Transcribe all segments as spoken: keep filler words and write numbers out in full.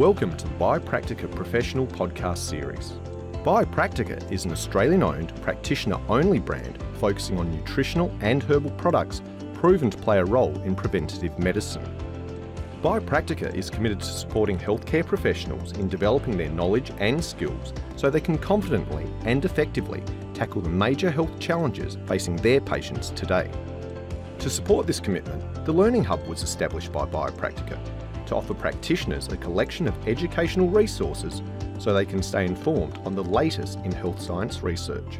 Welcome to the Bipractica Professional Podcast Series. Bipractica is an Australian-owned, practitioner-only brand focusing on nutritional and herbal products proven to play a role in preventative medicine. Bipractica is committed to supporting healthcare professionals in developing their knowledge and skills so they can confidently and effectively tackle the major health challenges facing their patients today. To support this commitment, the Learning Hub was established by Bipractica to offer practitioners a collection of educational resources so they can stay informed on the latest in health science research.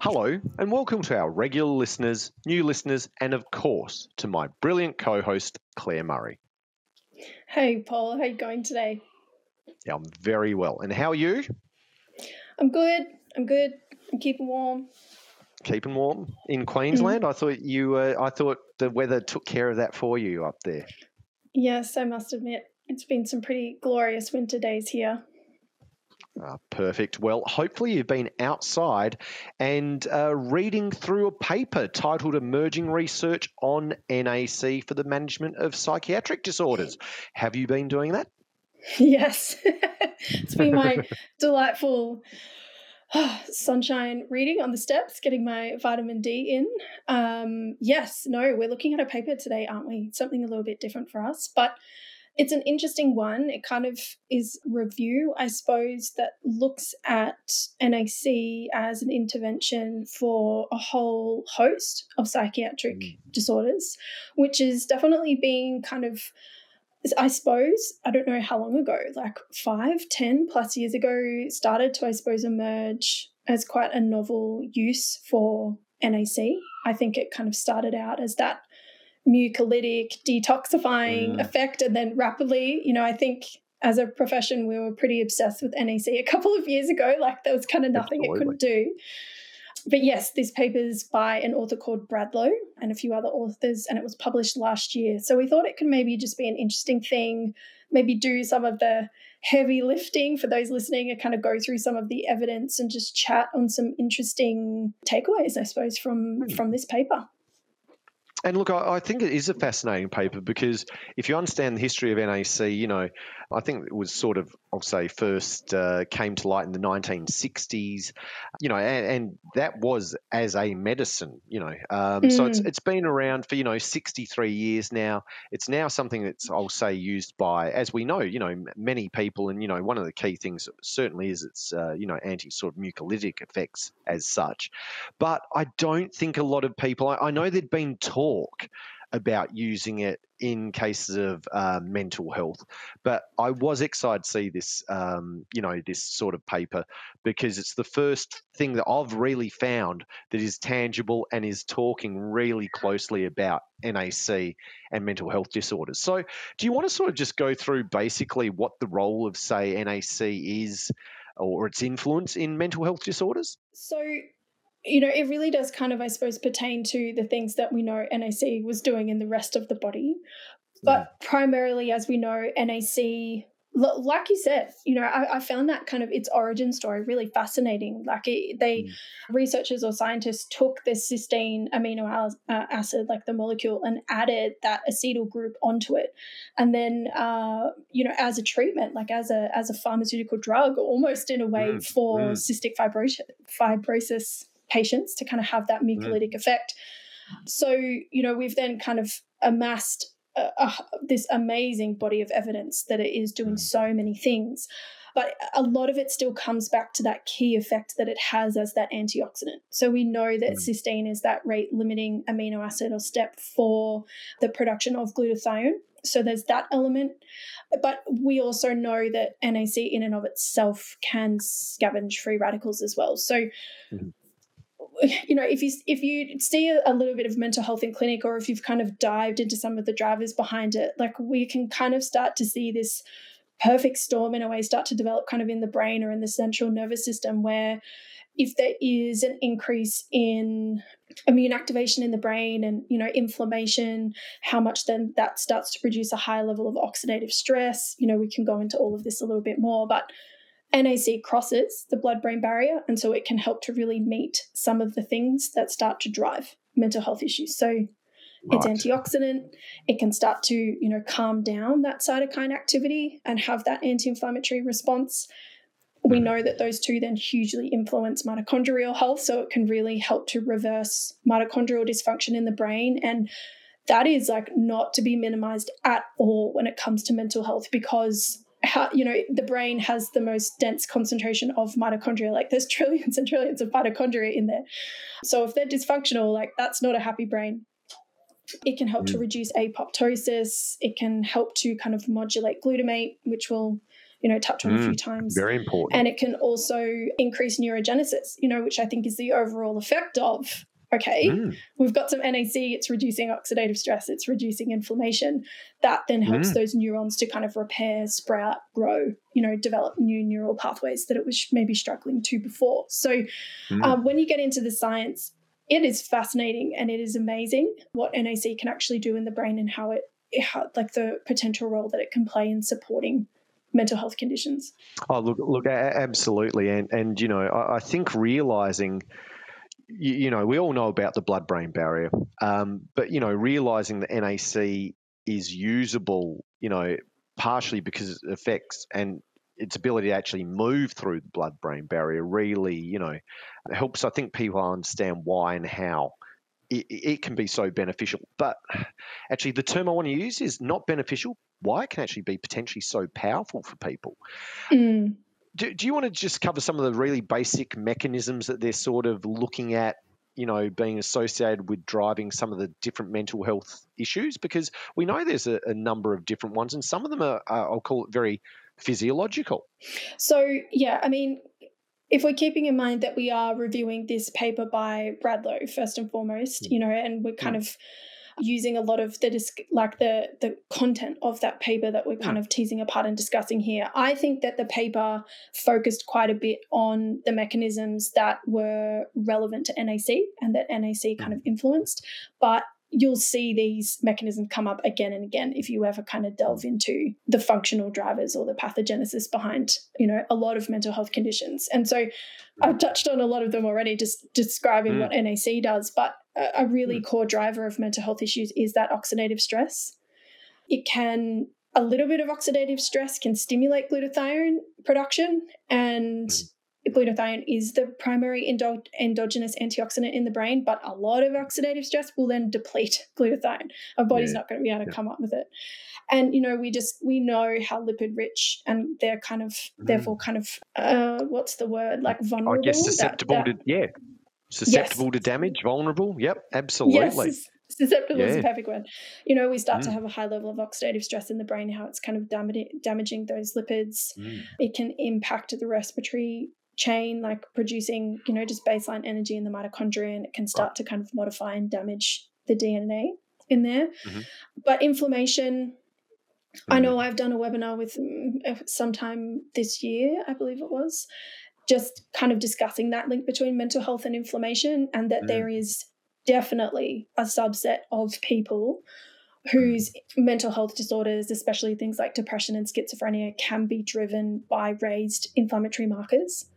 Hello and welcome to our regular listeners, new listeners, and of course to my brilliant co-host Claire Murray. Hey Paul, how are you going today? Yeah, I'm very well. And how are you? I'm good. I'm good. I'm keeping warm. Keeping warm in Queensland. Mm. I thought you. Uh, I thought the weather took care of that for you up there. Yes, I must admit it's been some pretty glorious winter days here. Ah, perfect. Well, hopefully you've been outside and uh, reading through a paper titled Emerging Research on N A C for the Management of Psychiatric Disorders. Have you been doing that? Yes. It's been my delightful oh, sunshine reading on the steps, getting my vitamin D in. Um, yes, no, we're looking at a paper today, aren't we? Something a little bit different for us, but it's an interesting one. It kind of is review, I suppose, that looks at N A C as an intervention for a whole host of psychiatric mm. disorders, which is definitely being kind of, I suppose, I don't know how long ago, like five, ten plus years ago, started to, I suppose, emerge as quite a novel use for N A C. I think it kind of started out as that mucolytic, detoxifying mm. effect, and then rapidly, you know, I think as a profession we were pretty obsessed with N A C a couple of years ago, like there was kind of nothing Absolutely. It couldn't do. But yes, this paper's by an author called Bradlow and a few other authors, and it was published last year. So we thought it could maybe just be an interesting thing, maybe do some of the heavy lifting for those listening and kind of go through some of the evidence and just chat on some interesting takeaways, I suppose, from, mm. from this paper. And look, I think it is a fascinating paper because if you understand the history of N A C, you know, I think it was sort of, I'll say, first uh, came to light in the nineteen sixties, you know, and, and that was as a medicine, you know. Um, mm. So it's it's been around for, you know, sixty-three years now. It's now something that's, I'll say, used by, as we know, you know, many people. And, you know, one of the key things certainly is its, uh, you know, anti sort of mucolytic effects as such. But I don't think a lot of people, I, I know there'd been talk about using it in cases of uh, mental health, but I was excited to see this, um, you know, this sort of paper because it's the first thing that I've really found that is tangible and is talking really closely about N A C and mental health disorders. So, do you want to sort of just go through basically what the role of, say, N A C is or its influence in mental health disorders? So, you know, it really does kind of, I suppose, pertain to the things that we know N A C was doing in the rest of the body. But yeah. primarily, as we know, N A C, like you said, you know, I, I found that kind of its origin story really fascinating. Like it, they, mm. researchers or scientists took this cysteine amino acid, like the molecule, and added that acetyl group onto it. And then, uh, you know, as a treatment, like as a as a pharmaceutical drug, almost in a way mm. for mm. cystic fibrosis, fibrosis patients to kind of have that mucolytic mm. effect. So, you know, we've then kind of amassed uh, uh, this amazing body of evidence that it is doing mm. so many things. But a lot of it still comes back to that key effect that it has as that antioxidant. So we know that mm. cysteine is that rate-limiting amino acid or step for the production of glutathione. So there's that element. But we also know that N A C in and of itself can scavenge free radicals as well. So mm. you know, if you if you see a little bit of mental health in clinic, or if you've kind of dived into some of the drivers behind it, like we can kind of start to see this perfect storm in a way start to develop kind of in the brain or in the central nervous system, where if there is an increase in immune activation in the brain and, you know, inflammation, how much then that starts to produce a high level of oxidative stress. You know, we can go into all of this a little bit more, but N A C crosses the blood-brain barrier, and so it can help to really meet some of the things that start to drive mental health issues. So Right. It's antioxidant. It can start to, you know, calm down that cytokine activity and have that anti-inflammatory response. We know that those two then hugely influence mitochondrial health, so it can really help to reverse mitochondrial dysfunction in the brain. And that is like not to be minimized at all when it comes to mental health, because how, you know, the brain has the most dense concentration of mitochondria. Like there's trillions and trillions of mitochondria in there. So if they're dysfunctional, like that's not a happy brain. It can help mm. to reduce apoptosis. It can help to kind of modulate glutamate, which will, you know, touch on mm, a few times. Very important. And it can also increase neurogenesis, you know, which I think is the overall effect of, okay, mm. we've got some N A C, it's reducing oxidative stress, it's reducing inflammation. That then helps mm. those neurons to kind of repair, sprout, grow, you know, develop new neural pathways that it was maybe struggling to before. So mm. um, when you get into the science, it is fascinating and it is amazing what N A C can actually do in the brain and how it, it how, like the potential role that it can play in supporting mental health conditions. Oh, look, look, absolutely. And, and you know, I, I think realizing, you, you know, we all know about the blood-brain barrier, um, but, you know, realizing that N A C is usable, you know, partially because it affects and its ability to actually move through the blood-brain barrier really, you know, helps, I think, people understand why and how it, it can be so beneficial. But actually the term I want to use is not beneficial, why it can actually be potentially so powerful for people. Mm. Do, do you want to just cover some of the really basic mechanisms that they're sort of looking at, you know, being associated with driving some of the different mental health issues? Because we know there's a, a number of different ones, and some of them are, are, I'll call it, very physiological. So, yeah, I mean, if we're keeping in mind that we are reviewing this paper by Bradlow, first and foremost, you know, and we're kind mm. of using a lot of the disc, like the the content of that paper that we're kind mm. of teasing apart and discussing here, I think that the paper focused quite a bit on the mechanisms that were relevant to N A C and that N A C kind mm. of influenced. But you'll see these mechanisms come up again and again if you ever kind of delve into the functional drivers or the pathogenesis behind, you know, a lot of mental health conditions. And so I've touched on a lot of them already, just describing mm. what N A C does, but a really mm. core driver of mental health issues is that oxidative stress. It can, a little bit of oxidative stress can stimulate glutathione production, and mm. glutathione is the primary endo- endogenous antioxidant in the brain, but a lot of oxidative stress will then deplete glutathione. Our body's yeah. not going to be able to yeah. come up with it. And, you know, we just, we know how lipid rich and they're kind of, mm. therefore kind of, uh, what's the word, like vulnerable. I guess susceptible that, that, to, yeah. Susceptible yes. to damage, vulnerable. Yep, absolutely. Yes. Susceptible yeah. is a perfect word. You know, we start mm. to have a high level of oxidative stress in the brain, how it's kind of dam- damaging those lipids. Mm. It can impact the respiratory chain, like producing, you know, just baseline energy in the mitochondria, and it can start right. to kind of modify and damage the D N A in there. Mm-hmm. But inflammation, mm-hmm. I know I've done a webinar with sometime this year, I believe it was, just kind of discussing that link between mental health and inflammation, and that mm-hmm. there is definitely a subset of people whose mental health disorders, especially things like depression and schizophrenia, can be driven by raised inflammatory markers.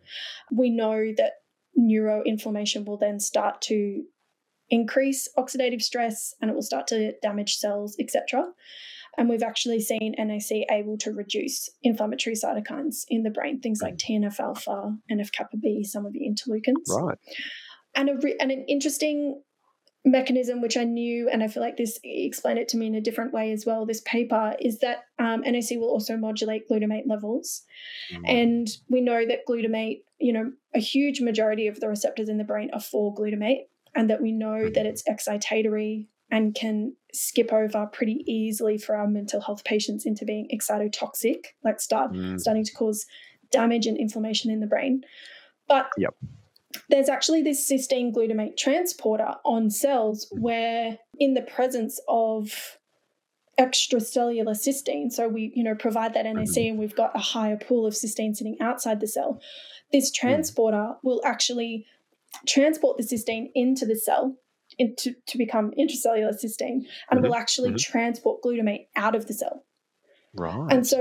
We know that neuroinflammation will then start to increase oxidative stress and it will start to damage cells, et cetera. And we've actually seen N A C able to reduce inflammatory cytokines in the brain, things like T N F alpha, N F kappa B, some of the interleukins. Right. And, a re- and an interesting mechanism, which I knew, and I feel like this explained it to me in a different way as well, this paper, is that um, N A C will also modulate glutamate levels. Mm. And we know that glutamate, you know, a huge majority of the receptors in the brain are for glutamate, and that we know that it's excitatory and can skip over pretty easily for our mental health patients into being excitotoxic, like start mm. starting to cause damage and inflammation in the brain. But yep. there's actually this cysteine glutamate transporter on cells where, in the presence of extracellular cysteine, so we, you know, provide that N A C mm-hmm. and we've got a higher pool of cysteine sitting outside the cell, this transporter mm. will actually transport the cysteine into the cell into, to become intracellular cysteine, and mm-hmm. will actually mm-hmm. transport glutamate out of the cell. Right. And so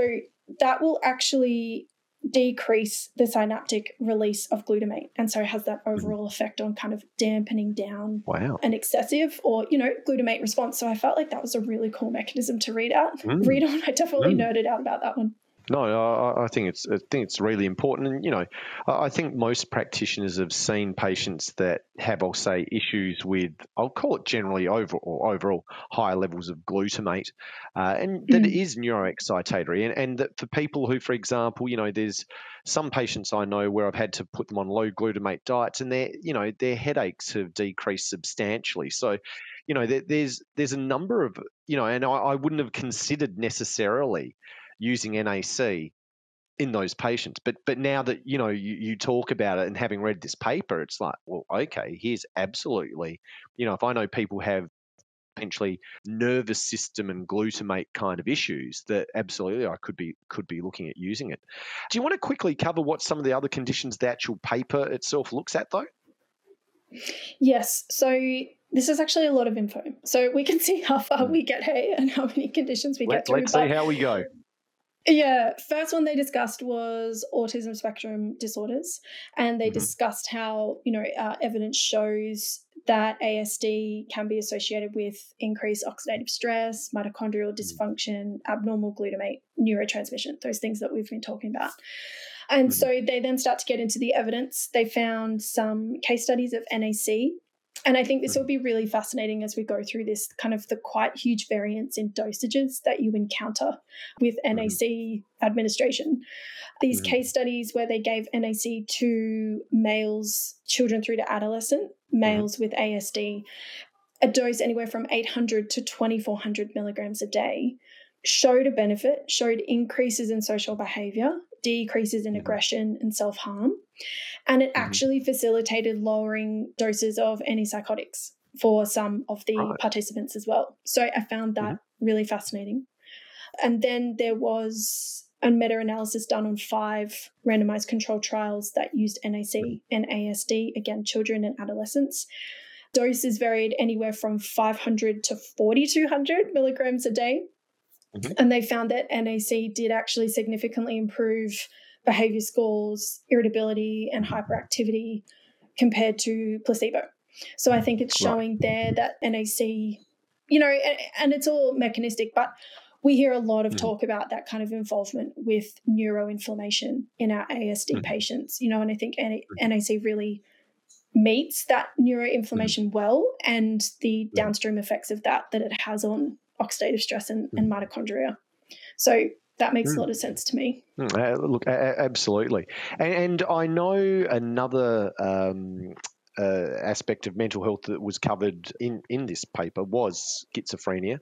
that will actually decrease the synaptic release of glutamate, and so has that overall mm. effect on kind of dampening down wow. an excessive or, you know, glutamate response. So I felt like that was a really cool mechanism to read out. Mm. Read on. I definitely mm. nerded out about that one. No, I, I think it's I think it's really important, and you know, I think most practitioners have seen patients that have, I'll say, issues with, I'll call it generally overall overall higher levels of glutamate, uh, and that mm. it is neuroexcitatory, and and that for people who, for example, you know, there's some patients I know where I've had to put them on low glutamate diets, and their you know their headaches have decreased substantially. So, you know, there, there's there's a number of you know, and I, I wouldn't have considered necessarily using N A C in those patients. But but now that, you know, you, you talk about it and having read this paper, it's like, well, okay, here's absolutely, you know, if I know people have potentially nervous system and glutamate kind of issues, that absolutely I could be could be looking at using it. Do you want to quickly cover what some of the other conditions the actual paper itself looks at though? Yes. So this is actually a lot of info. So we can see how far we get here and how many conditions we Let, get through. Let's see how we go. Yeah, first one they discussed was autism spectrum disorders, and they mm-hmm. discussed how, you know, uh, evidence shows that A S D can be associated with increased oxidative stress, mitochondrial dysfunction, mm-hmm. abnormal glutamate, neurotransmission, those things that we've been talking about. And mm-hmm. so they then start to get into the evidence. They found some case studies of N A C. And I think this will be really fascinating as we go through this, kind of the quite huge variance in dosages that you encounter with N A C administration. These mm-hmm. case studies where they gave N A C to males, children through to adolescent, males mm-hmm. with A S D, a dose anywhere from eight hundred to twenty-four hundred milligrams a day, showed a benefit, showed increases in social behaviour, decreases in aggression and self-harm, and it actually facilitated lowering doses of antipsychotics for some of the right. participants as well. So I found that mm-hmm. really fascinating. And then there was a meta-analysis done on five randomized controlled trials that used N A C mm-hmm. and A S D, again, children and adolescents. Doses varied anywhere from five hundred to forty-two hundred milligrams a day. Mm-hmm. And they found that N A C did actually significantly improve behavior scores, irritability and hyperactivity compared to placebo. So I think it's showing there that N A C, you know, and, and it's all mechanistic, but we hear a lot of mm. talk about that kind of involvement with neuroinflammation in our A S D mm. patients, you know, and I think N A C really meets that neuroinflammation mm. well, and the downstream effects of that that it has on oxidative stress and, and mitochondria. So that makes mm. a lot of sense to me. Uh, look, uh, absolutely. And, and I know another um, uh, aspect of mental health that was covered in, in this paper was schizophrenia.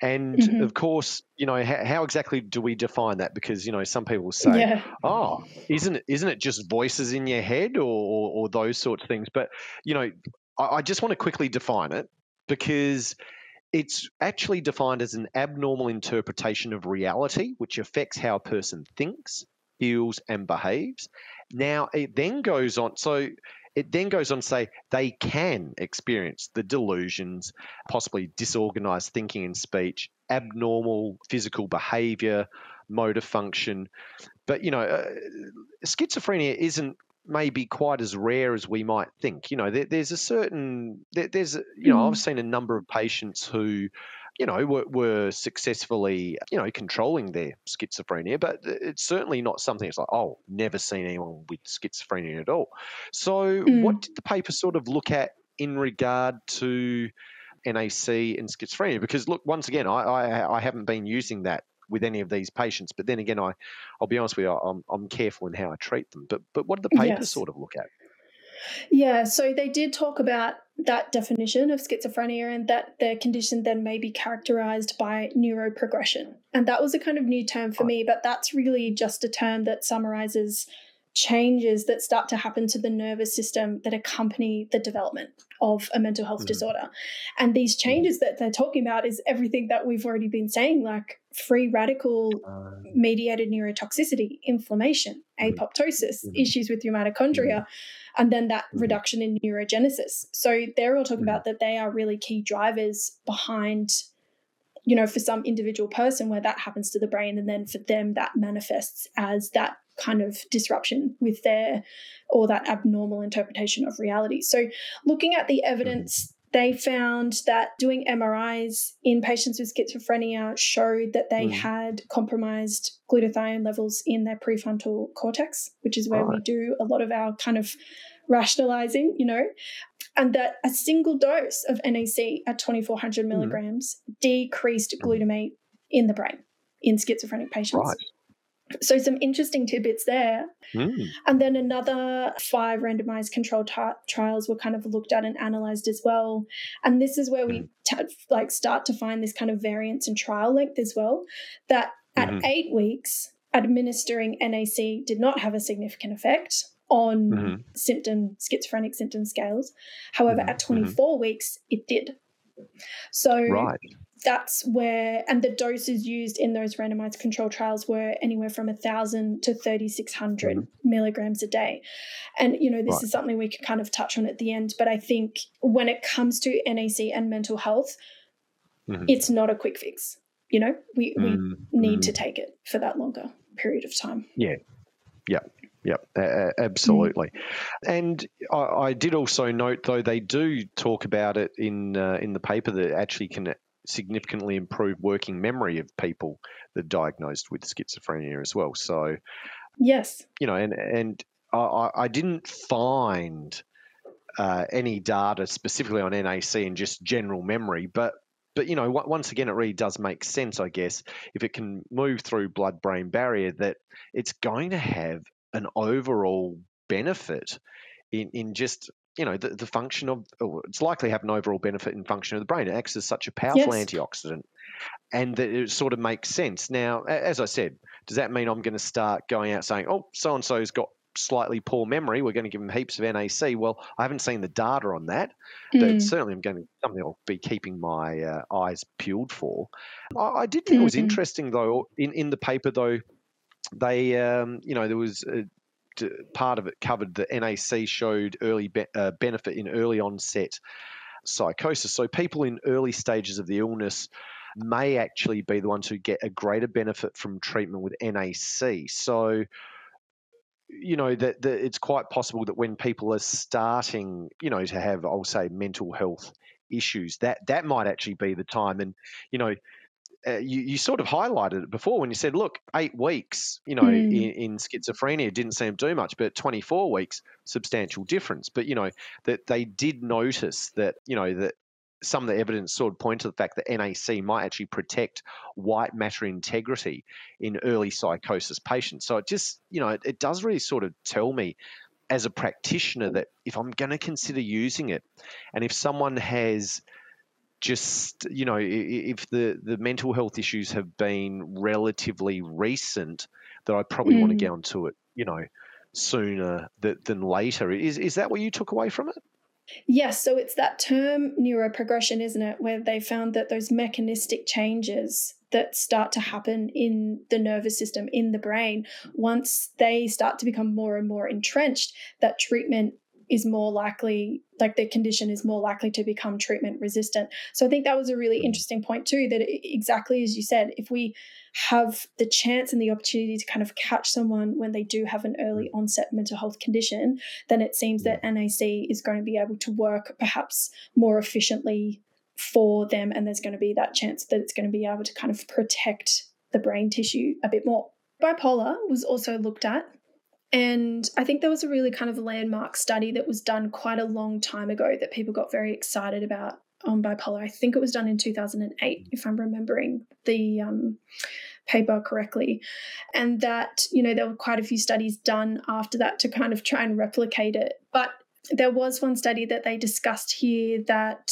And, mm-hmm. of course, you know, how, how exactly do we define that? Because, you know, some people say, yeah. oh, isn't it, isn't it just voices in your head or, or, or those sorts of things? But, you know, I, I just want to quickly define it, because – it's actually defined as an abnormal interpretation of reality, which affects how a person thinks, feels, and behaves. Now, it then goes on. So it then goes on to say they can experience the delusions, possibly disorganized thinking and speech, abnormal physical behavior, motor function. But, you know, uh, schizophrenia isn't maybe quite as rare as we might think. You know, there, there's a certain, there, there's, you know, mm. I've seen a number of patients who, you know, were, were successfully, you know, controlling their schizophrenia, but it's certainly not something it's like, oh, never seen anyone with schizophrenia at all. So mm. what did the paper sort of look at in regard to N A C and schizophrenia? Because look, once again, I, I, I haven't been using that with any of these patients, but then again, I, I'll be honest with you, I'm, I'm careful in how I treat them. But but what do the papers yes. sort of look at? Yeah, so they did talk about that definition of schizophrenia, and that the condition then may be characterised by neuroprogression, and that was a kind of new term for me. But that's really just a term that summarises changes that start to happen to the nervous system that accompany the development of a mental health mm. disorder. And these changes that they're talking about is everything that we've already been saying, like free radical mediated neurotoxicity, inflammation, apoptosis, mm. issues with your mitochondria, mm. and then that mm. reduction in neurogenesis. So they're all talking mm. about that they are really key drivers behind you know, for some individual person where that happens to the brain, and then for them that manifests as that kind of disruption with their, or that abnormal interpretation of reality. So looking at the evidence, they found that doing M R Is in patients with schizophrenia showed that they mm. had compromised glutathione levels in their prefrontal cortex, which is where right. we do a lot of our kind of rationalizing, you know, and that a single dose of N A C at twenty-four hundred milligrams mm. decreased glutamate in the brain in schizophrenic patients. Right. So some interesting tidbits there. Mm. And then another five randomized controlled t- trials were kind of looked at and analysed as well. And this is where mm. we t- like start to find this kind of variance in trial length as well, that at mm. eight weeks, administering N A C did not have a significant effect on mm. symptom, schizophrenic symptom scales. However, mm. at twenty-four mm. weeks, it did. So right. that's where, and the doses used in those randomized control trials were anywhere from one thousand to thirty-six hundred mm. milligrams a day. And, you know, this right. is something we can kind of touch on at the end, but I think when it comes to N A C and mental health, mm. it's not a quick fix. You know, we, mm. we need mm. to take it for that longer period of time. Yeah. Yeah. Yeah, uh, absolutely. Mm. And I, I did also note, though, they do talk about it in uh, in the paper that it actually can significantly improve working memory of people that are diagnosed with schizophrenia as well. So, yes, you know, and and I, I didn't find uh, any data specifically on N A C and just general memory, but. But, you know, once again, it really does make sense, I guess, if it can move through blood-brain barrier, that it's going to have an overall benefit in, in just, you know, the, the function of – it's likely to have an overall benefit in function of the brain. It acts as such a powerful yes. antioxidant, and that it sort of makes sense. Now, as I said, does that mean I'm going to start going out saying, oh, so-and-so's got slightly poor memory, we're going to give them heaps of N A C? Well, I haven't seen the data on that, but mm. certainly I'm going to something I'll be keeping my uh, eyes peeled for. I, I did think mm-hmm. it was interesting, though, in, in the paper, though, they, um, you know, there was a, d- part of it covered that N A C showed early be- uh, benefit in early onset psychosis. So people in early stages of the illness may actually be the ones who get a greater benefit from treatment with N A C. So, you know, that, that it's quite possible that when people are starting, you know, to have, I'll say, mental health issues, that that might actually be the time. And, you know, uh, you, you sort of highlighted it before when you said, look, eight weeks, you know, mm. in, in schizophrenia didn't seem to do much, but twenty-four weeks, substantial difference. But, you know, that they did notice that, you know, that some of the evidence sort of point to the fact that N A C might actually protect white matter integrity in early psychosis patients. So it just, you know, it, it does really sort of tell me as a practitioner that if I'm going to consider using it, and if someone has just, you know, if the, the mental health issues have been relatively recent, that I probably mm. want to get onto it, you know, sooner th- than later. Is, is that what you took away from it? Yes, so it's that term neuroprogression, isn't it, where they found that those mechanistic changes that start to happen in the nervous system, in the brain, once they start to become more and more entrenched, that treatment is more likely, like the condition is more likely to become treatment resistant. So I think that was a really interesting point too, that exactly as you said, if we have the chance and the opportunity to kind of catch someone when they do have an early onset mental health condition, then it seems that N A C is going to be able to work perhaps more efficiently for them, and there's going to be that chance that it's going to be able to kind of protect the brain tissue a bit more. Bipolar was also looked at. And I think there was a really kind of landmark study that was done quite a long time ago that people got very excited about on bipolar. I think it was done in two thousand eight, if I'm remembering the um, paper correctly. And that, you know, there were quite a few studies done after that to kind of try and replicate it. But there was one study that they discussed here that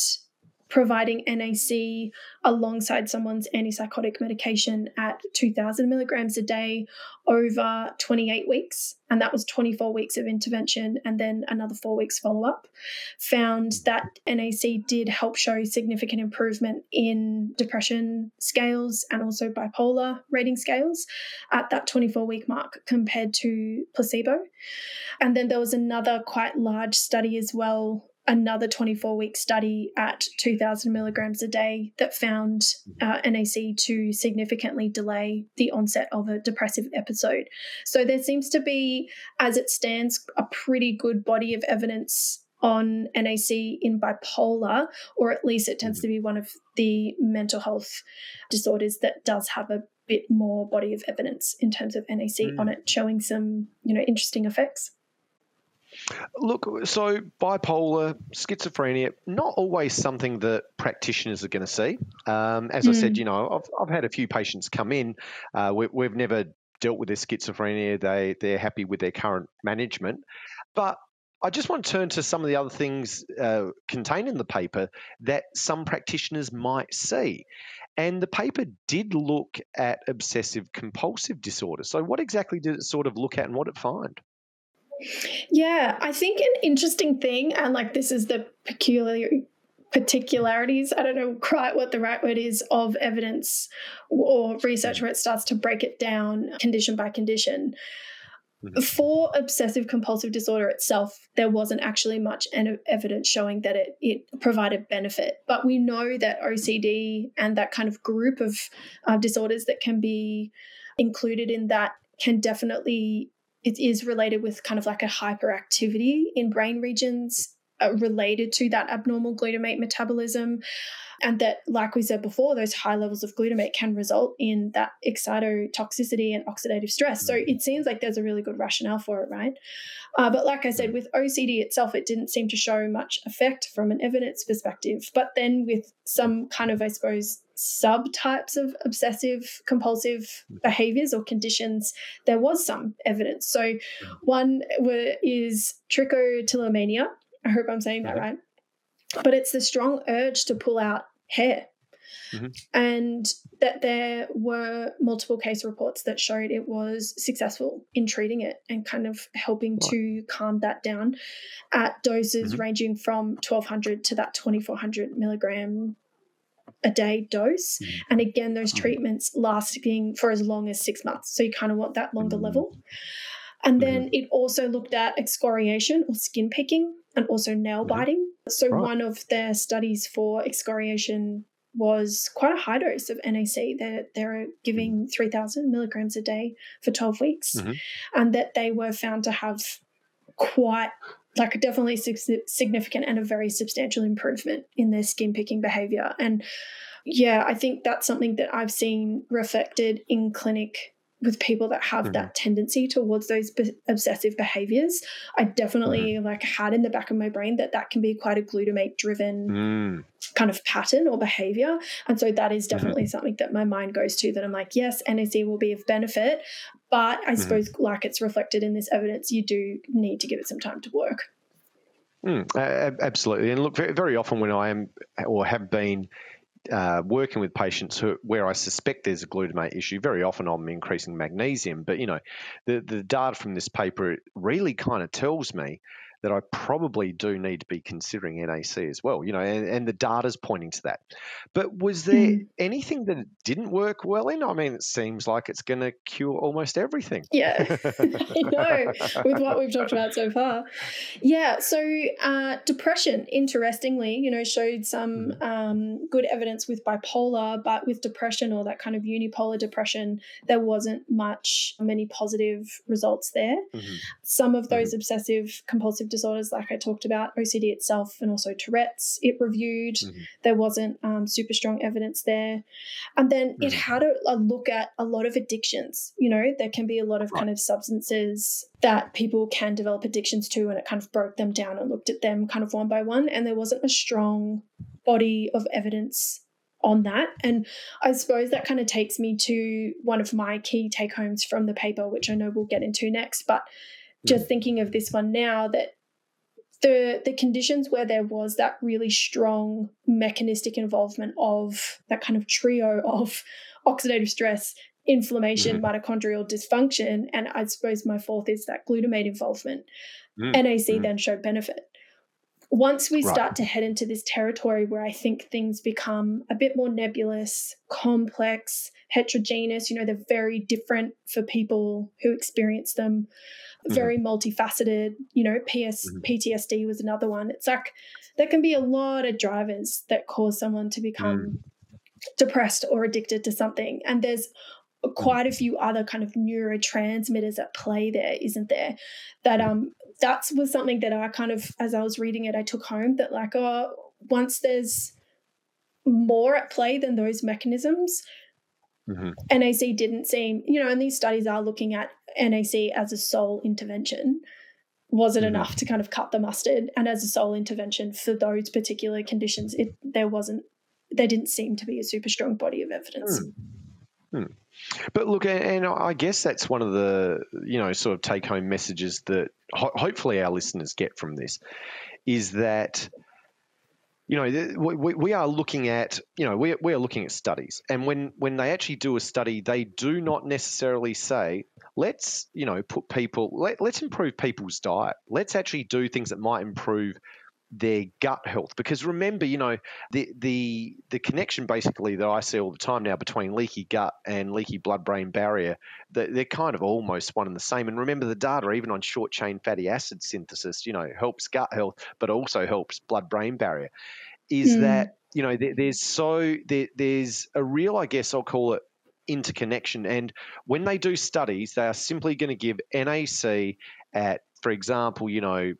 providing N A C alongside someone's antipsychotic medication at two thousand milligrams a day over twenty-eight weeks, and that was twenty-four weeks of intervention and then another four weeks follow-up, found that N A C did help show significant improvement in depression scales and also bipolar rating scales at that twenty-four-week mark compared to placebo. And then there was another quite large study as well another twenty-four week study at two thousand milligrams a day that found uh, N A C to significantly delay the onset of a depressive episode. So there seems to be, as it stands, a pretty good body of evidence on N A C in bipolar, or at least it tends to be one of the mental health disorders that does have a bit more body of evidence in terms of N A C mm. on it, showing some, you know, interesting effects. Look, so bipolar, schizophrenia, not always something that practitioners are going to see. Um, as mm. I said, you know, I've I've had a few patients come in. Uh, we, we've never dealt with their schizophrenia. They, they're happy with their current management. But I just want to turn to some of the other things uh, contained in the paper that some practitioners might see. And the paper did look at obsessive compulsive disorder. So what exactly did it sort of look at and what did it find? Yeah, I think an interesting thing, and like this is the peculiar particularities, I don't know quite what the right word is, of evidence or research where it starts to break it down condition by condition. Mm-hmm. For obsessive compulsive disorder itself, there wasn't actually much evidence showing that it, it provided benefit. But we know that O C D and that kind of group of uh, disorders that can be included in that can definitely... It is related with kind of like a hyperactivity in brain regions uh, related to that abnormal glutamate metabolism, and that, like we said before, those high levels of glutamate can result in that excitotoxicity and oxidative stress. So it seems like there's a really good rationale for it, right? Uh, but like I said, with O C D itself, it didn't seem to show much effect from an evidence perspective. But then with some kind of, I suppose, subtypes of obsessive compulsive behaviors or conditions, there was some evidence. So one is trichotillomania. I hope I'm saying that right. But it's the strong urge to pull out hair. Mm-hmm. And that there were multiple case reports that showed it was successful in treating it and kind of helping right. to calm that down at doses mm-hmm. ranging from twelve hundred to that twenty-four hundred milligram a day dose. Mm. And again, those treatments lasting for as long as six months. So you kind of want that longer mm. level. And mm. then it also looked at excoriation or skin picking and also nail mm. biting. So right. one of their studies for excoriation was quite a high dose of N A C that they're giving mm. three thousand milligrams a day for twelve weeks mm-hmm. and that they were found to have quite like definitely significant and a very substantial improvement in their skin picking behaviour. And yeah, I think that's something that I've seen reflected in clinic with people that have mm-hmm. that tendency towards those obsessive behaviours. I definitely mm-hmm. like had in the back of my brain that that can be quite a glutamate driven mm. kind of pattern or behaviour. And so that is definitely mm-hmm. something that my mind goes to, that I'm like, yes, N A C will be of benefit, but I mm-hmm. suppose like it's reflected in this evidence, you do need to give it some time to work. Mm, absolutely. And look, very often when I am or have been Uh, working with patients who, where I suspect there's a glutamate issue, very often I'm increasing magnesium. But, you know, the, the data from this paper really kind of tells me that I probably do need to be considering N A C as well, you know, and, and the data's pointing to that. But was there mm. anything that it didn't work well in? I mean, it seems like it's going to cure almost everything. Yeah, I know, with what we've talked about so far. Yeah, so uh, depression, interestingly, you know, showed some mm. um, good evidence with bipolar, but with depression or that kind of unipolar depression, there wasn't much, many positive results there. Mm-hmm. Some of those mm. obsessive compulsive disorders, like I talked about, O C D itself and also Tourette's, it reviewed. Mm-hmm. There wasn't um, super strong evidence there. And then mm-hmm. it had a, a look at a lot of addictions. You know, there can be a lot of kind of substances that people can develop addictions to, and it kind of broke them down and looked at them kind of one by one. And there wasn't a strong body of evidence on that. And I suppose that kind of takes me to one of my key take-homes from the paper, which I know we'll get into next, but just thinking of this one now, that the the conditions where there was that really strong mechanistic involvement of that kind of trio of oxidative stress, inflammation, mm-hmm. mitochondrial dysfunction, and I suppose my fourth is that glutamate involvement, mm-hmm. N A C mm-hmm. then showed benefit. Once we right. start to head into this territory where I think things become a bit more nebulous, complex, heterogeneous, you know, they're very different for people who experience them, mm-hmm. very multifaceted, you know, P S, mm-hmm. P T S D was another one. It's like there can be a lot of drivers that cause someone to become mm. depressed or addicted to something. And there's quite a few other kind of neurotransmitters at play there, isn't there? That um that was something that I kind of, as I was reading it, I took home that like, oh, once there's more at play than those mechanisms, mm-hmm. N A C didn't seem, you know, and these studies are looking at N A C as a sole intervention. Was it mm-hmm. enough to kind of cut the mustard? And as a sole intervention for those particular conditions, it there wasn't, there didn't seem to be a super strong body of evidence. Mm. Mm. But look, and I guess that's one of the, you know, sort of take-home messages that ho- hopefully our listeners get from this is that, you know, we, we are looking at, you know, we, we are looking at studies. And when, when they actually do a study, they do not necessarily say, let's, you know, put people, let, let's improve people's diet. Let's actually do things that might improve their gut health, because remember, you know, the the the connection basically that I see all the time now between leaky gut and leaky blood-brain barrier, they're, they're kind of almost one and the same. And remember, the data even on short-chain fatty acid synthesis, you know, helps gut health, but also helps blood-brain barrier. Is mm. that, you know, there, there's so there, there's a real, I guess I'll call it, interconnection. And when they do studies, they are simply going to give N A C at, for example, you know,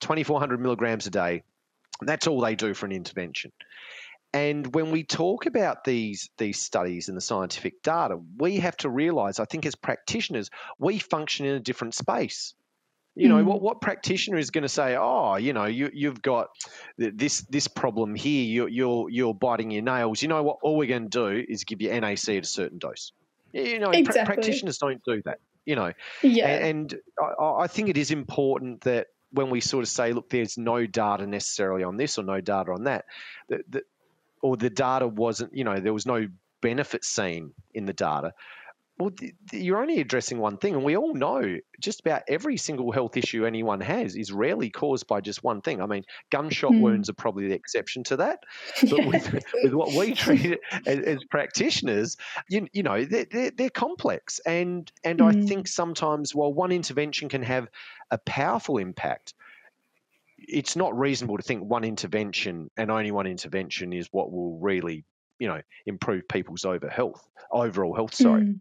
twenty-four hundred milligrams a day. That's all they do for an intervention. And when we talk about these these studies and the scientific data, we have to realize, I think as practitioners, we function in a different space. You know, mm. what what practitioner is going to say, oh, you know, you, you've got this this problem here, you're, you're, you're biting your nails. You know what, all we're going to do is give you N A C at a certain dose. You know, exactly. pra- practitioners don't do that, you know. Yeah. And, and I, I think it is important that when we sort of say, look, there's no data necessarily on this or no data on that, the, the, or the data wasn't, you know, there was no benefit seen in the data. Well, the, the, you're only addressing one thing. And we all know just about every single health issue anyone has is rarely caused by just one thing. I mean, gunshot mm. wounds are probably the exception to that. But yeah. with, with what we treat as, as practitioners, you, you know, they're, they're, they're complex. And, and mm. I think sometimes while one intervention can have a powerful impact, it's not reasonable to think one intervention and only one intervention is what will really, you know, improve people's over health, overall health, sorry. Mm.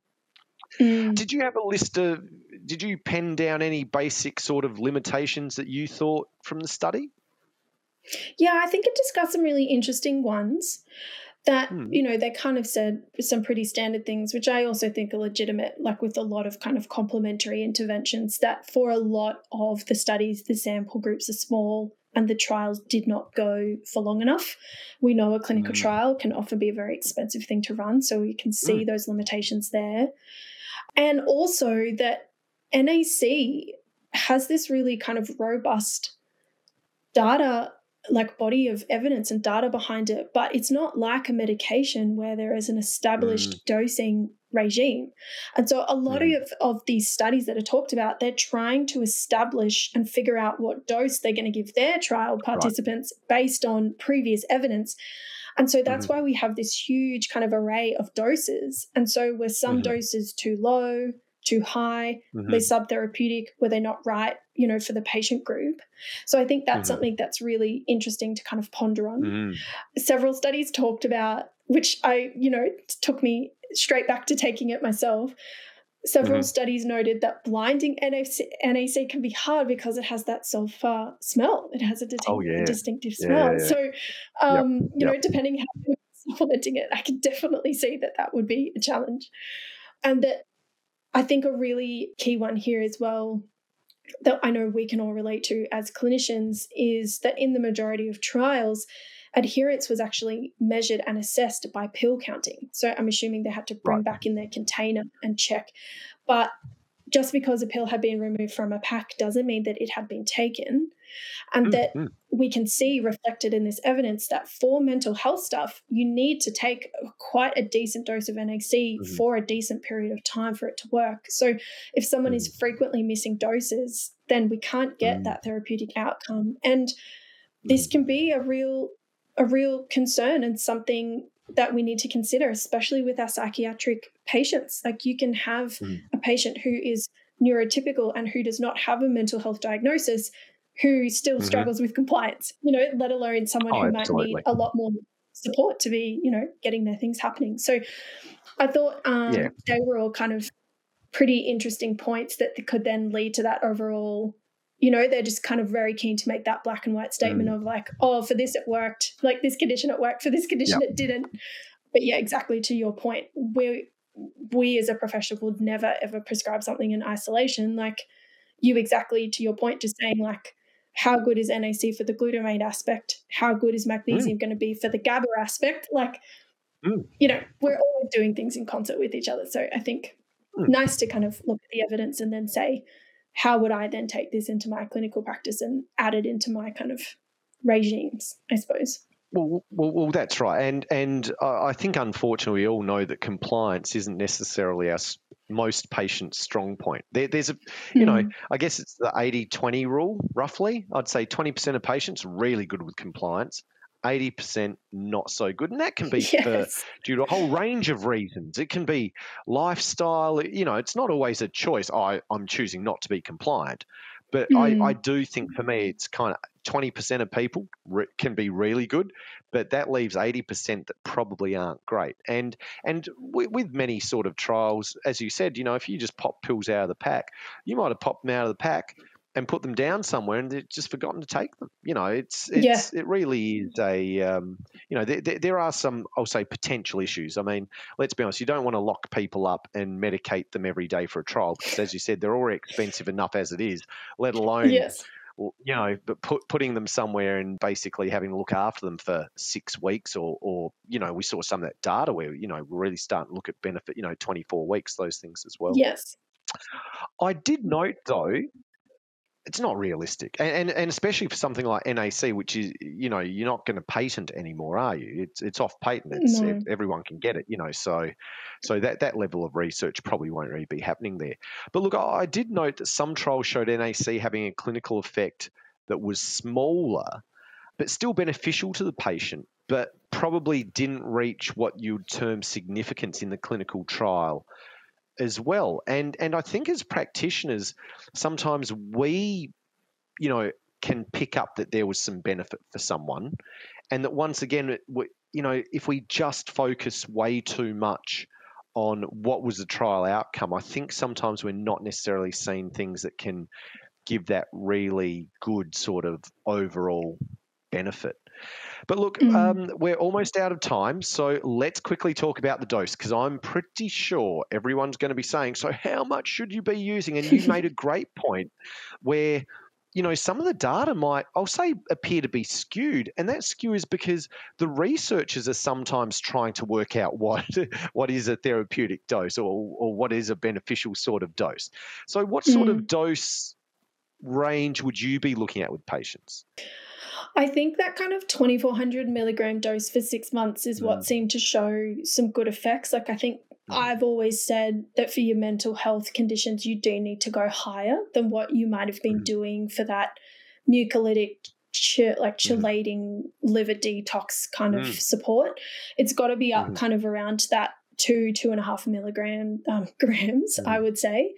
Mm. Did you have a list of, did you pen down any basic sort of limitations that you thought from the study? Yeah, I think it discussed some really interesting ones that, mm. you know, they kind of said some pretty standard things, which I also think are legitimate, like with a lot of kind of complementary interventions, that for a lot of the studies, the sample groups are small and the trials did not go for long enough. We know a clinical mm. trial can often be a very expensive thing to run, so we can see mm. those limitations there. And also that N A C has this really kind of robust data, like body of evidence and data behind it, but it's not like a medication where there is an established mm. dosing regime. And so a lot mm. of, of these studies that are talked about, they're trying to establish and figure out what dose they're going to give their trial participants right. based on previous evidence. And so that's mm-hmm. why we have this huge kind of array of doses. And so were some mm-hmm. doses too low, too high? Mm-hmm. Were they subtherapeutic? Were they not right, you know, for the patient group? So I think that's mm-hmm. something that's really interesting to kind of ponder on. Mm-hmm. Several studies talked about, which I, you know, took me straight back to taking it myself. Several mm-hmm. studies noted that blinding N A C, N A C can be hard because it has that sulfur smell. It has a distinct, oh, yeah. distinctive smell. Yeah, yeah. So, um, yep, you yep. know, depending how you're supplementing it, I could definitely see that that would be a challenge. And that I think a really key one here as well that I know we can all relate to as clinicians is that in the majority of trials, adherence was actually measured and assessed by pill counting. So I'm assuming they had to bring right. back in their container and check. But just because a pill had been removed from a pack doesn't mean that it had been taken. And mm-hmm. that we can see reflected in this evidence that for mental health stuff, you need to take quite a decent dose of N A C mm-hmm. for a decent period of time for it to work. So if someone mm-hmm. is frequently missing doses, then we can't get mm-hmm. that therapeutic outcome. And this can be a real a real concern and something that we need to consider, especially with our psychiatric patients. Like, you can have mm. a patient who is neurotypical and who does not have a mental health diagnosis who still mm-hmm. struggles with compliance, you know, let alone someone oh, who might absolutely. need a lot more support to be, you know, getting their things happening. So I thought um, yeah. they were all kind of pretty interesting points that could then lead to that overall, you know, they're just kind of very keen to make that black and white statement mm. of like, oh, for this it worked, like this condition it worked, for this condition yep. it didn't. But yeah, exactly to your point, we we as a profession would never ever prescribe something in isolation. Like you exactly to your point, just saying like, how good is N A C for the glutamate aspect? How good is magnesium mm. going to be for the GABA aspect? Like, mm. you know, we're always doing things in concert with each other. So I think mm. nice to kind of look at the evidence and then say, how would I then take this into my clinical practice and add it into my kind of regimes, I suppose? Well, well, well that's right. And and I think, unfortunately, we all know that compliance isn't necessarily our most patients' strong point. There, there's a, you mm. know, I guess it's the eighty twenty rule, roughly. I'd say twenty percent of patients are really good with compliance, eighty percent not so good. And that can be yes. for, due to a whole range of reasons. It can be lifestyle. You know, it's not always a choice. I, I'm choosing not to be compliant. But mm. I, I do think for me it's kind of twenty percent of people re- can be really good, but that leaves eighty percent that probably aren't great. And and w- with many sort of trials, as you said, you know, if you just pop pills out of the pack, you might have popped them out of the pack and put them down somewhere and they've just forgotten to take them. You know, it's, it's yeah. it really is a, um, you know, there, there, there are some, I'll say, potential issues. I mean, let's be honest, you don't want to lock people up and medicate them every day for a trial because, as you said, they're already expensive enough as it is, let alone... Yes. you know, but put, putting them somewhere and basically having to look after them for six weeks or, or, you know, we saw some of that data where, you know, we're really starting to look at benefit, you know, twenty-four weeks, those things as well. Yes. I did note, though, it's not realistic. And, and and especially for something like N A C, which is, you know, you're not going to patent anymore, are you? It's it's off patent. It's, no. Everyone can get it, you know. So so that, that level of research probably won't really be happening there. But look, I did note that some trials showed N A C having a clinical effect that was smaller but still beneficial to the patient, but probably didn't reach what you'd term significance in the clinical trial as well. And and I think as practitioners, sometimes we, you know, can pick up that there was some benefit for someone, and that once again, we, you know, if we just focus way too much on what was the trial outcome, I think sometimes we're not necessarily seeing things that can give that really good sort of overall benefit. But look, mm. um, we're almost out of time, so let's quickly talk about the dose, because I'm pretty sure everyone's going to be saying, so how much should you be using? And you made a great point where, you know, some of the data might, I'll say, appear to be skewed, and that skew is because the researchers are sometimes trying to work out what what is a therapeutic dose or, or what is a beneficial sort of dose. So what sort mm. of dose range would you be looking at with patients? I think that kind of twenty-four hundred milligram dose for six months is what mm. seemed to show some good effects. Like, I think mm. I've always said that for your mental health conditions, you do need to go higher than what you might have been mm. doing for that mucolytic, ch- like chelating mm. liver detox kind of mm. support. It's got to be up mm. kind of around that two, two and a half milligram um, grams, mm. I would say.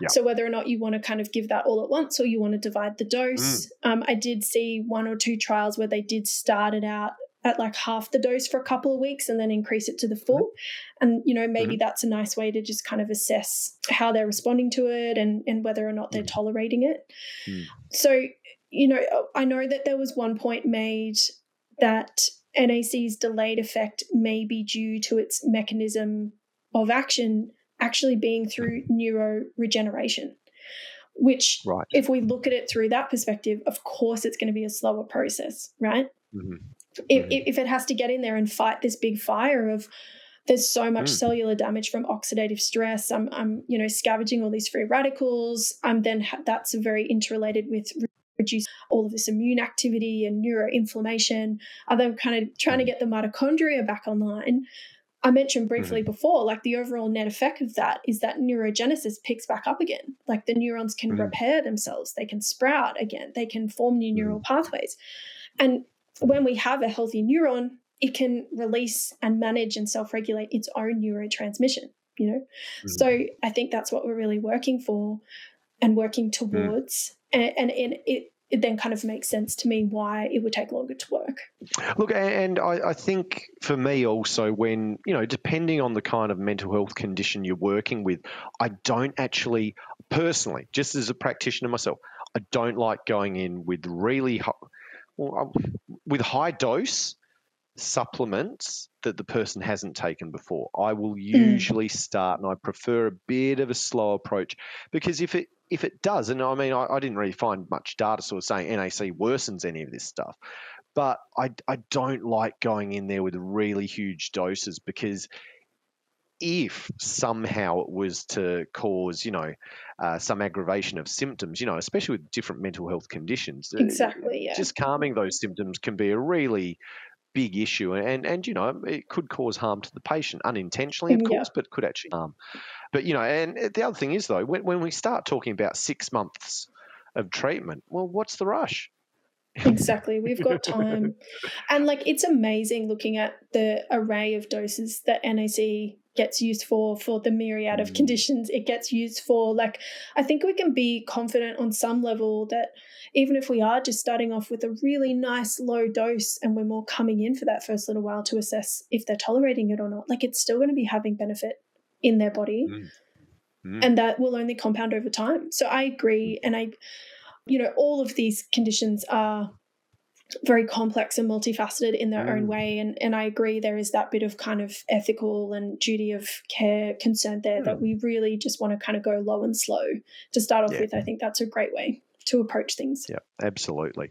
Yeah. So whether or not you want to kind of give that all at once or you want to divide the dose. Mm. Um, I did see one or two trials where they did start it out at like half the dose for a couple of weeks and then increase it to the full. Mm. And, you know, maybe mm. that's a nice way to just kind of assess how they're responding to it and, and whether or not they're mm. tolerating it. Mm. So, you know, I know that there was one point made that N A C's delayed effect may be due to its mechanism of action actually being through neuroregeneration, which right. if we look at it through that perspective, of course it's going to be a slower process, right? Mm-hmm. If, mm-hmm. if it has to get in there and fight this big fire of there's so much mm. cellular damage from oxidative stress, I'm, I'm, you know, scavenging all these free radicals, I'm then ha- that's very interrelated with reduce all of this immune activity and neuroinflammation. Are they kind of trying to get the mitochondria back online? I mentioned briefly mm-hmm. before, like the overall net effect of that is that neurogenesis picks back up again. Like the neurons can mm-hmm. repair themselves. They can sprout again. They can form new neural mm-hmm. pathways. And when we have a healthy neuron, it can release and manage and self-regulate its own neurotransmission, you know? Mm. So I think that's what we're really working for and working towards. Mm. And, and, and it, it then kind of makes sense to me why it would take longer to work. Look, and I, I think for me also, when, you know, depending on the kind of mental health condition you're working with, I don't actually personally, just as a practitioner myself, I don't like going in with really high, well, with high dose supplements that the person hasn't taken before. I will usually mm. start, and I prefer a bit of a slow approach, because if it if it does, and I mean, I, I didn't really find much data sort of saying N A C worsens any of this stuff, but I, I don't like going in there with really huge doses, because if somehow it was to cause, you know, uh, some aggravation of symptoms, you know, especially with different mental health conditions, exactly, yeah. just calming those symptoms can be a really big issue, and and you know, it could cause harm to the patient unintentionally, of yeah. course, but could actually harm. But you know, and the other thing is though, when, when we start talking about six months of treatment, well, what's the rush? Exactly, we've got time, and like it's amazing looking at the array of doses that N A C gets used for for the myriad of mm. conditions it gets used for. Like, I think we can be confident on some level that even if we are just starting off with a really nice low dose and we're more coming in for that first little while to assess if they're tolerating it or not, like it's still going to be having benefit in their body mm. Mm. and that will only compound over time. So I agree. And I, you know, all of these conditions are very complex and multifaceted in their mm. own way. And, and I agree there is that bit of kind of ethical and duty of care concern there mm. that we really just want to kind of go low and slow to start off yeah. with. I think that's a great way to approach things. Yeah, absolutely.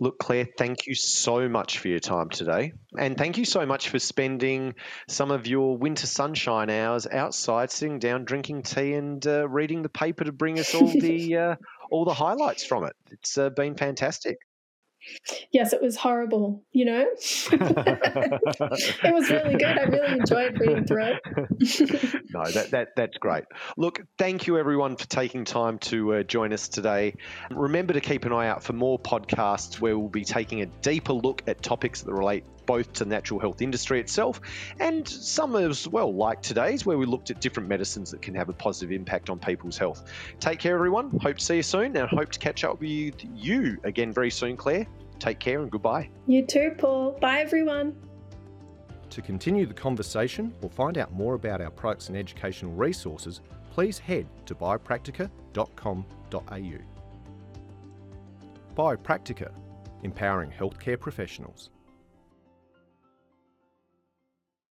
Look, Claire, thank you so much for your time today. And thank you so much for spending some of your winter sunshine hours outside, sitting down, drinking tea and uh, reading the paper to bring us all the uh, all the highlights from it. It's uh, been fantastic. Yes, it was horrible, you know. It was really good. I really enjoyed reading through it. No, that, that that's great. Look, thank you everyone for taking time to uh, join us today. Remember to keep an eye out for more podcasts where we'll be taking a deeper look at topics that relate both to the natural health industry itself and some as well, like today's, where we looked at different medicines that can have a positive impact on people's health. Take care, everyone. Hope to see you soon, and hope to catch up with you again very soon, Claire. Take care and goodbye. You too, Paul. Bye, everyone. To continue the conversation or find out more about our products and educational resources, please head to biopractica dot com dot a u. Biopractica, empowering healthcare professionals.